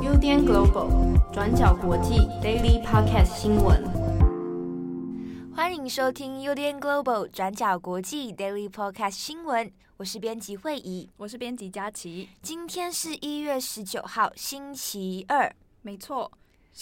Udn Global 转角国际 Daily Podcast 新闻，欢迎收听 Udn Global 转角国际 Daily Podcast 新闻。我是编辑惠仪，我是编辑佳琪。今天是1月19号，星期二。没错。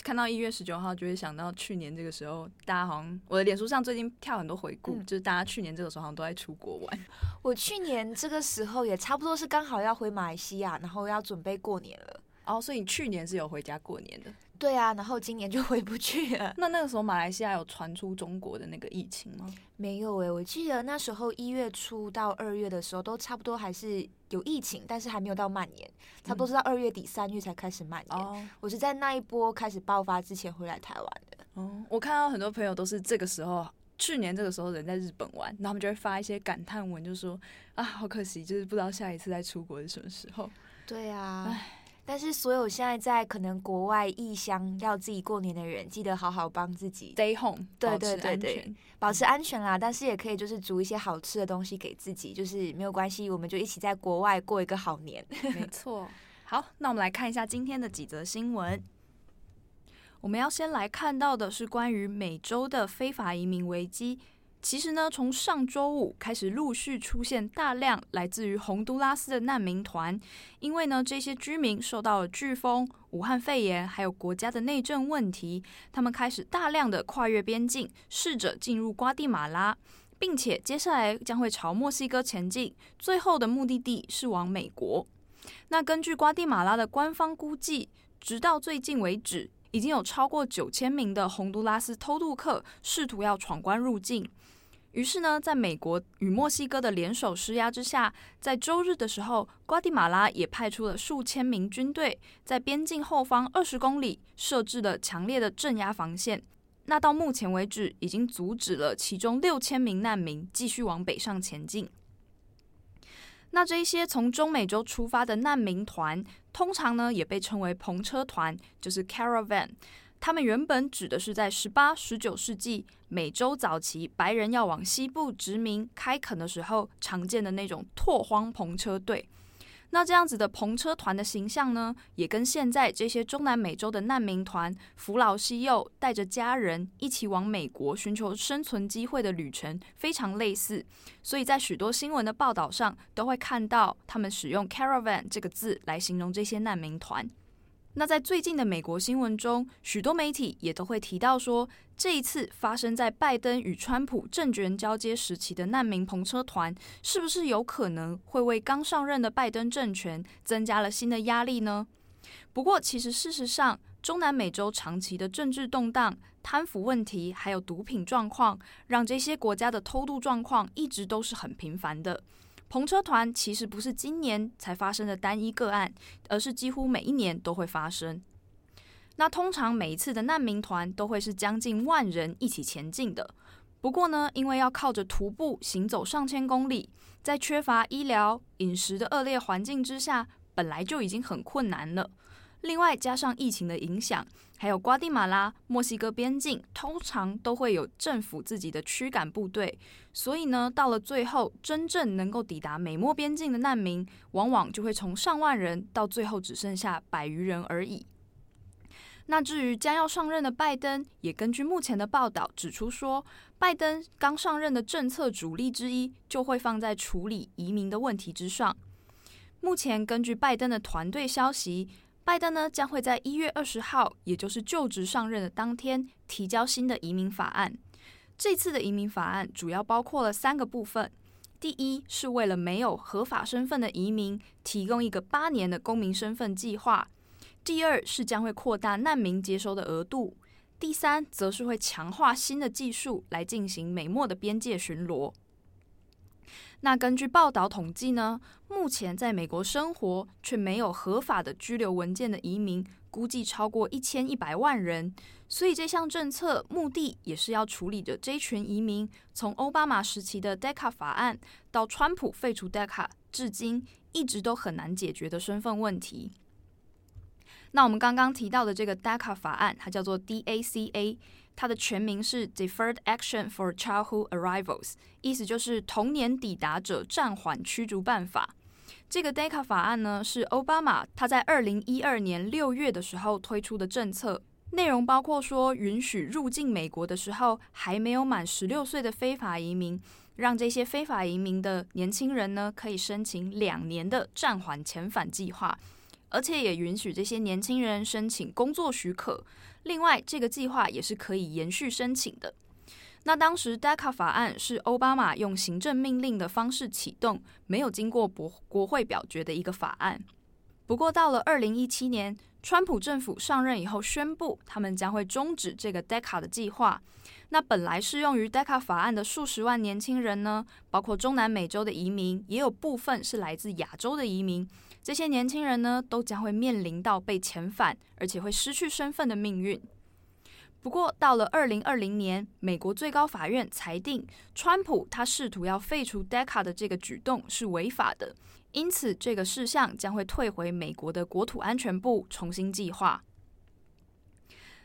看到1月19号就会想到去年这个时候，大家好像我的脸书上最近跳很多回顾，就是大家去年这个时候好像都在出国玩。我去年这个时候也差不多是刚好要回马来西亚，然后要准备过年了。哦，所以你去年是有回家过年的？对啊，然后今年就回不去了。那个时候马来西亚有传出中国的那个疫情吗？没有耶，我记得那时候1月初到2月的时候都差不多还是有疫情，但是还没有到蔓延，差不多是到2月底3月才开始蔓延。我是在那一波开始爆发之前回来台湾的。我看到很多朋友都是这个时候，去年这个时候人在日本玩，然后他们就会发一些感叹文，就说啊，好可惜，就是不知道下一次再出国是什么时候。对啊，但是所有现在在可能国外异乡要自己过年的人，记得好好帮自己 stay home， 对，保持安全啦。但是也可以就是煮一些好吃的东西给自己，就是没有关系，我们就一起在国外过一个好年。没错。好，那我们来看一下今天的几则新闻。我们要先来看到的是关于美洲的非法移民危机。其实呢，从上周五开始陆续出现大量来自于洪都拉斯的难民团，因为呢，这些居民受到了颶风、武汉肺炎还有国家的内政问题，他们开始大量的跨越边境，试着进入瓜地马拉，并且接下来将会朝墨西哥前进，最后的目的地是往美国。那根据瓜地马拉的官方估计，直到最近为止，已经有超过9000名的洪都拉斯偷渡客试图要闯关入境。于是呢，在美国与墨西哥的联手施压之下，在周日的时候，瓜地马拉也派出了数千名军队，在边境后方20公里设置了强烈的镇压防线。那到目前为止，已经阻止了其中6000名难民继续往北上前进。那这些从中美洲出发的难民团，通常呢也被称为篷车团，就是 caravan。他们原本指的是在18、19世纪美洲早期白人要往西部殖民开垦的时候常见的那种拓荒篷车队。那这样子的篷车团的形象呢，也跟现在这些中南美洲的难民团扶老携幼，带着家人一起往美国寻求生存机会的旅程非常类似，所以在许多新闻的报道上都会看到他们使用 caravan 这个字来形容这些难民团。那在最近的美国新闻中，许多媒体也都会提到说，这一次发生在拜登与川普政权交接时期的难民篷车团，是不是有可能会为刚上任的拜登政权增加了新的压力呢？不过，其实事实上，中南美洲长期的政治动荡、贪腐问题，还有毒品状况，让这些国家的偷渡状况一直都是很频繁的。篷车团其实不是今年才发生的单一个案，而是几乎每一年都会发生。那通常每一次的难民团都会是将近10000人一起前进的。不过呢，因为要靠着徒步行走上千公里，在缺乏医疗、饮食的恶劣环境之下，本来就已经很困难了。另外加上疫情的影响，还有瓜地马拉、墨西哥边境通常都会有政府自己的驱赶部队，所以呢，到了最后真正能够抵达美墨边境的难民，往往就会从上万人到最后只剩下100余人而已。那至于将要上任的拜登，也根据目前的报道指出说，拜登刚上任的政策主力之一就会放在处理移民的问题之上。目前根据拜登的团队消息，拜登呢将会在1月20号，也就是就职上任的当天，提交新的移民法案。这次的移民法案主要包括了3个部分。第一，是为了没有合法身份的移民提供一个8年的公民身份计划。第二，是将会扩大难民接收的额度。第三，则是会强化新的技术来进行美墨的边界巡逻。那根据报道统计呢，目前在美国生活却没有合法的居留文件的移民，估计超过1100万人。所以这项政策目的也是要处理着这群移民，从奥巴马时期的 DACA 法案到川普废除 DACA， 至今一直都很难解决的身份问题。那我们刚刚提到的这个 DACA 法案，它叫做 DACA， 它的全名是 Deferred Action for Childhood Arrivals， 意思就是童年抵达者暂缓驱逐办法。这个 DACA 法案呢，是奥巴马他在2012年6月的时候推出的政策，内容包括说允许入境美国的时候还没有满16岁的非法移民，让这些非法移民的年轻人呢可以申请2年的暂缓遣返计划，而且也允许这些年轻人申请工作许可。另外，这个计划也是可以延续申请的。那当时 DACA 法案是奥巴马用行政命令的方式启动，没有经过国会表决的一个法案。不过到了2017年，川普政府上任以后宣布，他们将会终止这个 DACA 的计划。那本来适用于 DACA 法案的数十万年轻人呢，包括中南美洲的移民，也有部分是来自亚洲的移民。这些年轻人呢，都将会面临到被遣返，而且会失去身份的命运。不过到了2020年，美国最高法院裁定，川普他试图要废除 DACA 的这个举动是违法的，因此这个事项将会退回美国的国土安全部重新计划。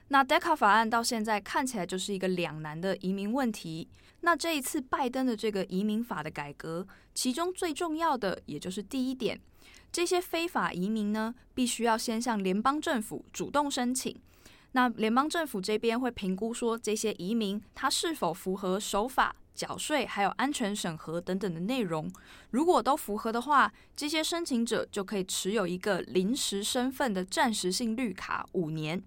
那 DACA 法案到现在看起来就是一个两难的移民问题。那这一次拜登的这个移民法的改革，其中最重要的也就是第一点，这些非法移民呢，必须要先向联邦政府主动申请。那联邦政府这边会评估说，这些移民他是否符合守法、缴税还有安全审核等等的内容。如果都符合的话，这些申请者就可以持有一个临时身份的暂时性绿卡5年。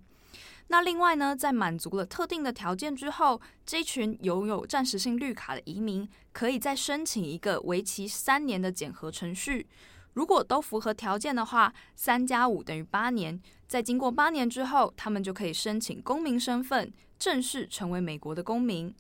那另外呢，在满足了特定的条件之后，这群拥有暂时性绿卡的移民可以再申请一个为期3年的检核程序。如果都符合条件的话，3+5=8年，在经过8年之后，他们就可以申请公民身份，正式成为美国的公民。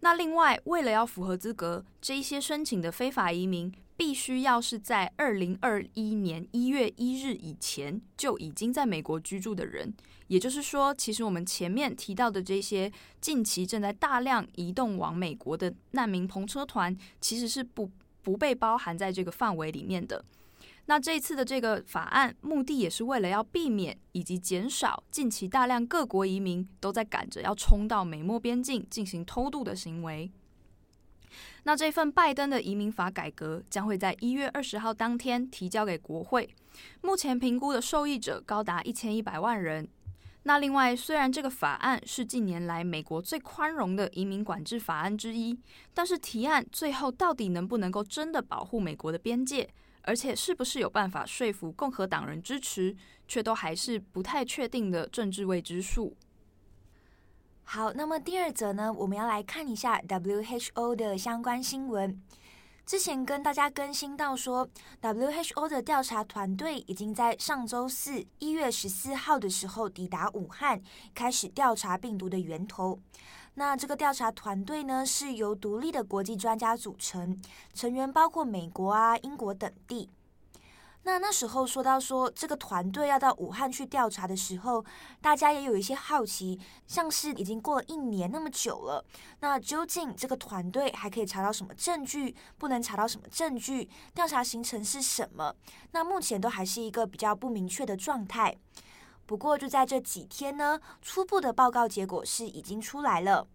那另外，为了要符合资格，这些申请的非法移民必须要是在2021年1月1日以前就已经在美国居住的人。也就是说，其实我们前面提到的这些近期正在大量移动往美国的难民篷车团，其实是不被包含在这个范围里面的。那这次的这个法案目的也是为了要避免以及减少近期大量各国移民都在赶着要冲到美墨边境进行偷渡的行为。那这份拜登的移民法改革将会在1月20号当天提交给国会，目前评估的受益者高达1100万人。那另外，虽然这个法案是近年来美国最宽容的移民管制法案之一，但是提案最后到底能不能够真的保护美国的边界，而且是不是有办法说服共和党人支持，却都还是不太确定的政治未知数。好，那么第二则呢，我们要来看一下 WHO 的相关新闻。之前跟大家更新到说 WHO 的调查团队已经在上周四1月14号的时候抵达武汉，开始调查病毒的源头。那这个调查团队呢，是由独立的国际专家组成，成员包括美国啊、英国等地。那时候说到说这个团队要到武汉去调查的时候，大家也有一些好奇，像是已经过了1年那么久了，那究竟这个团队还可以查到什么证据，不能查到什么证据，调查行程是什么，那目前都还是一个比较不明确的状态。不过就在这几天呢，初步的报告结果是已经出来了。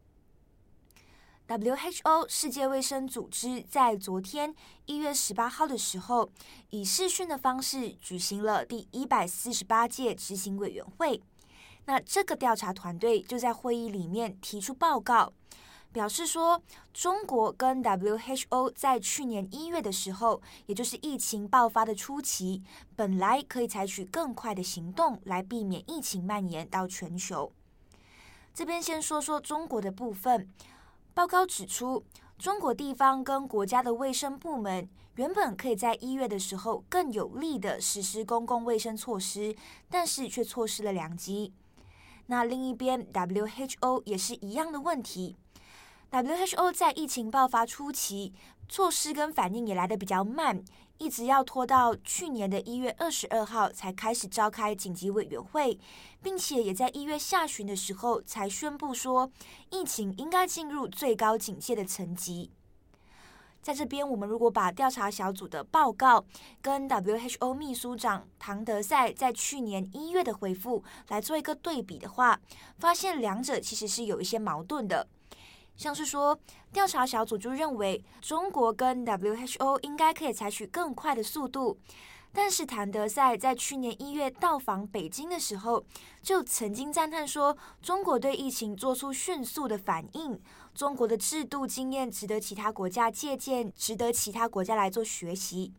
WHO 世界卫生组织在昨天1月18号的时候，以视讯的方式举行了第148届执行委员会。那这个调查团队就在会议里面提出报告，表示说中国跟 WHO 在去年1月的时候，也就是疫情爆发的初期，本来可以采取更快的行动来避免疫情蔓延到全球。这边先说说中国的部分。报告指出，中国地方跟国家的卫生部门原本可以在1月的时候更有力地实施公共卫生措施，但是却错失了良机。那另一边 WHO 也是一样的问题， WHO 在疫情爆发初期措施跟反应也来得比较慢，一直要拖到去年的1月22号才开始召开紧急委员会，并且也在1月下旬的时候才宣布说疫情应该进入最高警戒的层级。在这边，我们如果把调查小组的报告跟 WHO 秘书长唐德赛在去年1月的回复来做一个对比的话，发现两者其实是有一些矛盾的。像是说，调查小组就认为中国跟 WHO 应该可以采取更快的速度，但是谭德赛在去年1月到访北京的时候，就曾经赞叹说，中国对疫情做出迅速的反应，中国的制度经验值得其他国家借鉴，值得其他国家来做学习。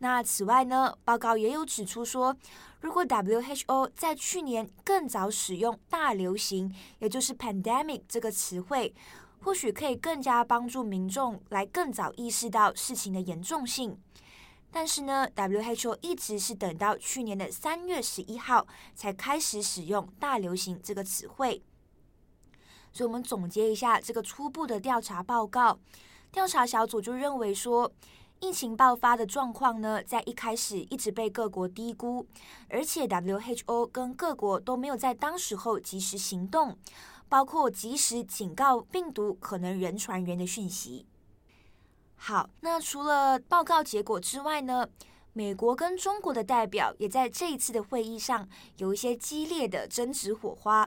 那此外呢，报告也有指出说，如果 WHO 在去年更早使用大流行，也就是 pandemic 这个词汇，或许可以更加帮助民众来更早意识到事情的严重性。但是呢， WHO 一直是等到去年的3月11号才开始使用大流行这个词汇。所以我们总结一下这个初步的调查报告，调查小组就认为说，疫情爆发的状况呢，在一开始一直被各国低估，而且 WHO 跟各国都没有在当时候及时行动，包括及时警告病毒可能人传人的讯息。好，那除了报告结果之外呢，美国跟中国的代表也在这一次的会议上有一些激烈的争执火花。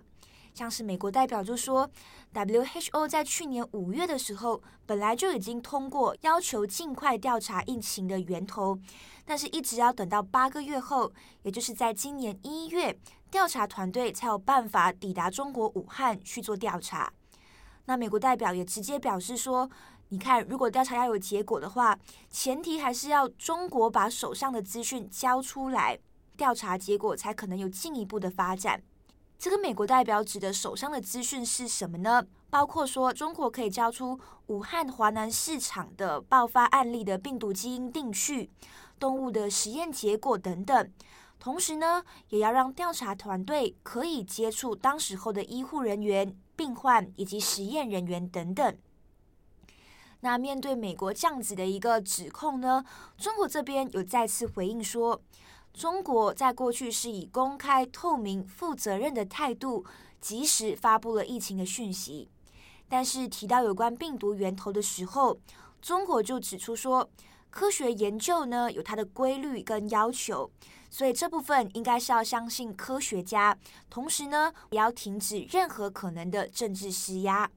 像是美国代表就说 WHO 在去年5月的时候本来就已经通过要求尽快调查疫情的源头，但是一直要等到8个月后，也就是在今年1月，调查团队才有办法抵达中国武汉去做调查。那美国代表也直接表示说，你看，如果调查要有结果的话，前提还是要中国把手上的资讯交出来，调查结果才可能有进一步的发展。这个美国代表指的手上的资讯是什么呢？包括说中国可以交出武汉华南市场的爆发案例的病毒基因定序、动物的实验结果等等。同时呢，也要让调查团队可以接触当时候的医护人员、病患以及实验人员等等。那面对美国这样子的一个指控呢，中国这边有再次回应说，中国在过去是以公开、透明、负责任的态度，及时发布了疫情的讯息。但是提到有关病毒源头的时候，中国就指出说，科学研究呢有它的规律跟要求，所以这部分应该是要相信科学家，同时呢也要停止任何可能的政治施压。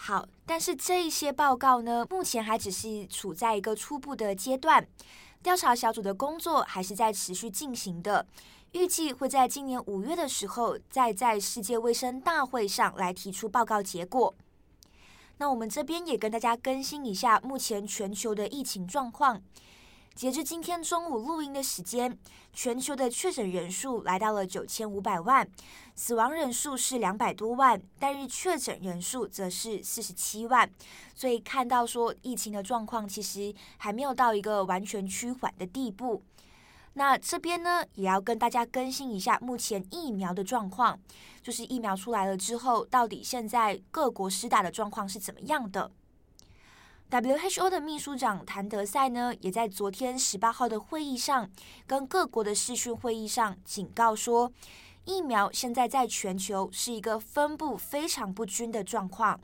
好，但是这一些报告呢，目前还只是处在一个初步的阶段。调查小组的工作还是在持续进行的，预计会在今年5月的时候再在世界卫生大会上来提出报告结果。那我们这边也跟大家更新一下目前全球的疫情状况。截至今天中午录音的时间，全球的确诊人数来到了9500万，死亡人数是200多万，但是确诊人数则是47万。所以看到说疫情的状况其实还没有到一个完全趋缓的地步。那这边呢，也要跟大家更新一下目前疫苗的状况，就是疫苗出来了之后，到底现在各国施打的状况是怎么样的。WHO 的秘书长谭德赛呢，也在昨天18号的会议上跟各国的视讯会议上警告说，疫苗现在在全球是一个分布非常不均的状况，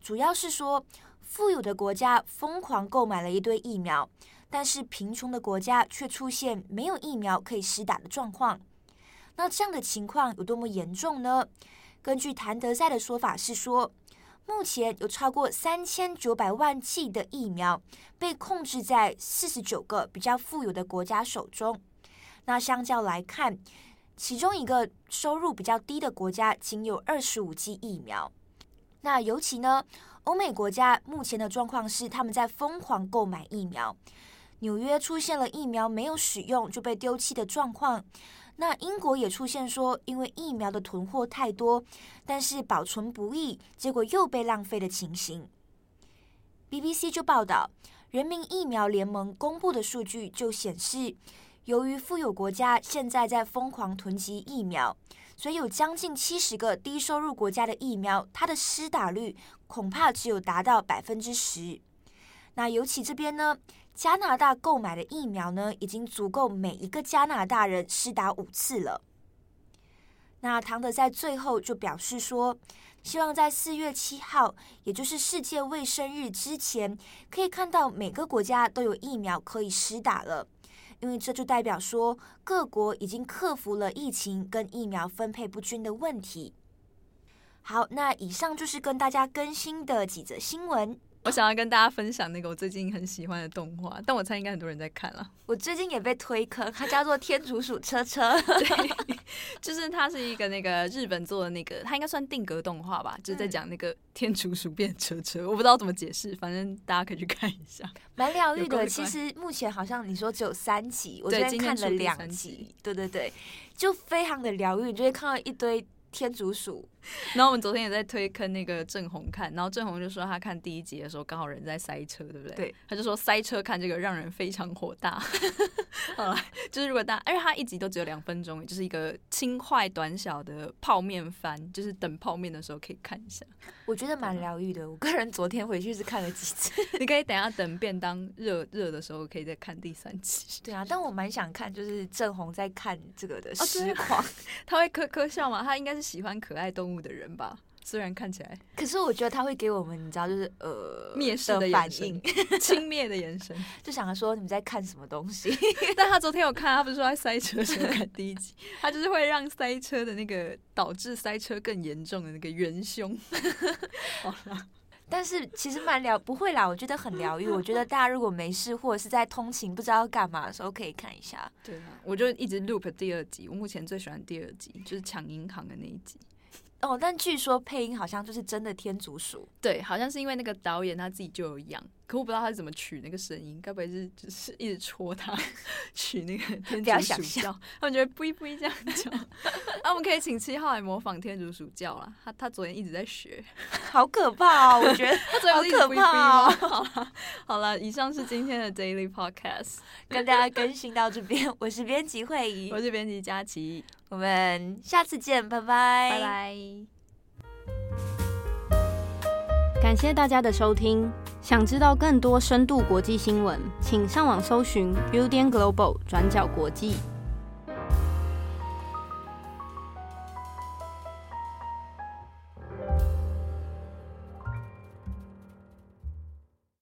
主要是说富有的国家疯狂购买了一堆疫苗，但是贫穷的国家却出现没有疫苗可以施打的状况。那这样的情况有多么严重呢？根据谭德赛的说法是说，目前有超过3900万剂的疫苗被控制在49个比较富有的国家手中。那相较来看，其中一个收入比较低的国家仅有25剂疫苗。那尤其呢，欧美国家目前的状况是他们在疯狂购买疫苗。纽约出现了疫苗没有使用就被丢弃的状况。那英国也出现说，因为疫苗的囤货太多，但是保存不易，结果又被浪费的情形。BBC 就报道，人民疫苗联盟公布的数据就显示，由于富有国家现在在疯狂囤积疫苗，所以有将近70个低收入国家的疫苗，它的施打率恐怕只有达到10%。那尤其这边呢，加拿大购买的疫苗呢，已经足够每一个加拿大人施打5次了。那唐德在最后就表示说，希望在4月7号，也就是世界卫生日之前，可以看到每个国家都有疫苗可以施打了，因为这就代表说各国已经克服了疫情跟疫苗分配不均的问题。好，那以上就是跟大家更新的几则新闻。我想要跟大家分享那个我最近很喜欢的动画，但我猜应该很多人在看了。我最近也被推坑，它叫做《天竺鼠车车》对，就是它是一个那个日本做的那个，它应该算定格动画吧，就是在讲那个天竺鼠变车车，我不知道怎么解释，反正大家可以去看一下，蛮疗愈的。其实目前好像你说只有3集，我这边看了2集，对对对，就非常的疗愈，你就会看到一堆天竺鼠。然后我们昨天也在推坑那个郑红看，然后郑红就说他看第1集的时候刚好人在塞车，对不对？对，他就说塞车看这个让人非常火大。好啦，就是如果大家，因为他1集都只有2分钟，就是一个轻快短小的泡面番，就是等泡面的时候可以看一下，我觉得蛮疗愈的。我个人昨天回去是看了几次。你可以等一下等便当热的时候可以再看第3集。对啊，但我蛮想看就是郑红在看这个的实况。哦，他会咯咯笑吗？他应该是喜欢可爱动物的人吧，虽然看起来，可是我觉得他会给我们，你知道，就是蔑视的眼神，轻蔑的眼神，就想说你们在看什么东西。但他昨天有看，他不是说在塞车的时候看第1集，他就是会让塞车的那个导致塞车更严重的那个元凶。好啦，但是其实蛮疗，不会啦，我觉得很疗愈。我觉得大家如果没事或者是在通勤不知道干嘛的时候，可以看一下。对啊，我就一直 loop 第2集，我目前最喜欢第2集，就是抢银行的那一集。哦，但据说配音好像就是真的天竺鼠。对，好像是因为那个导演他自己就有养，可我不知道他是怎么取那个声音，该不会是就是一直戳他取那个天竺鼠叫，他们觉得不一不一这样叫。啊，我们可以请7号来模仿天竺鼠叫啦，他昨天一直在学，好可怕哦！我觉得他昨天一直好可怕哦。好啦，以上是今天的 Daily Podcast， 跟大家更新到这边。我是编辑慧仪，我是编辑佳琪，我们下次见，拜拜，拜拜。感谢大家的收听。想知道更多深度国际新闻，请上网搜寻 Udn Global 转角国际。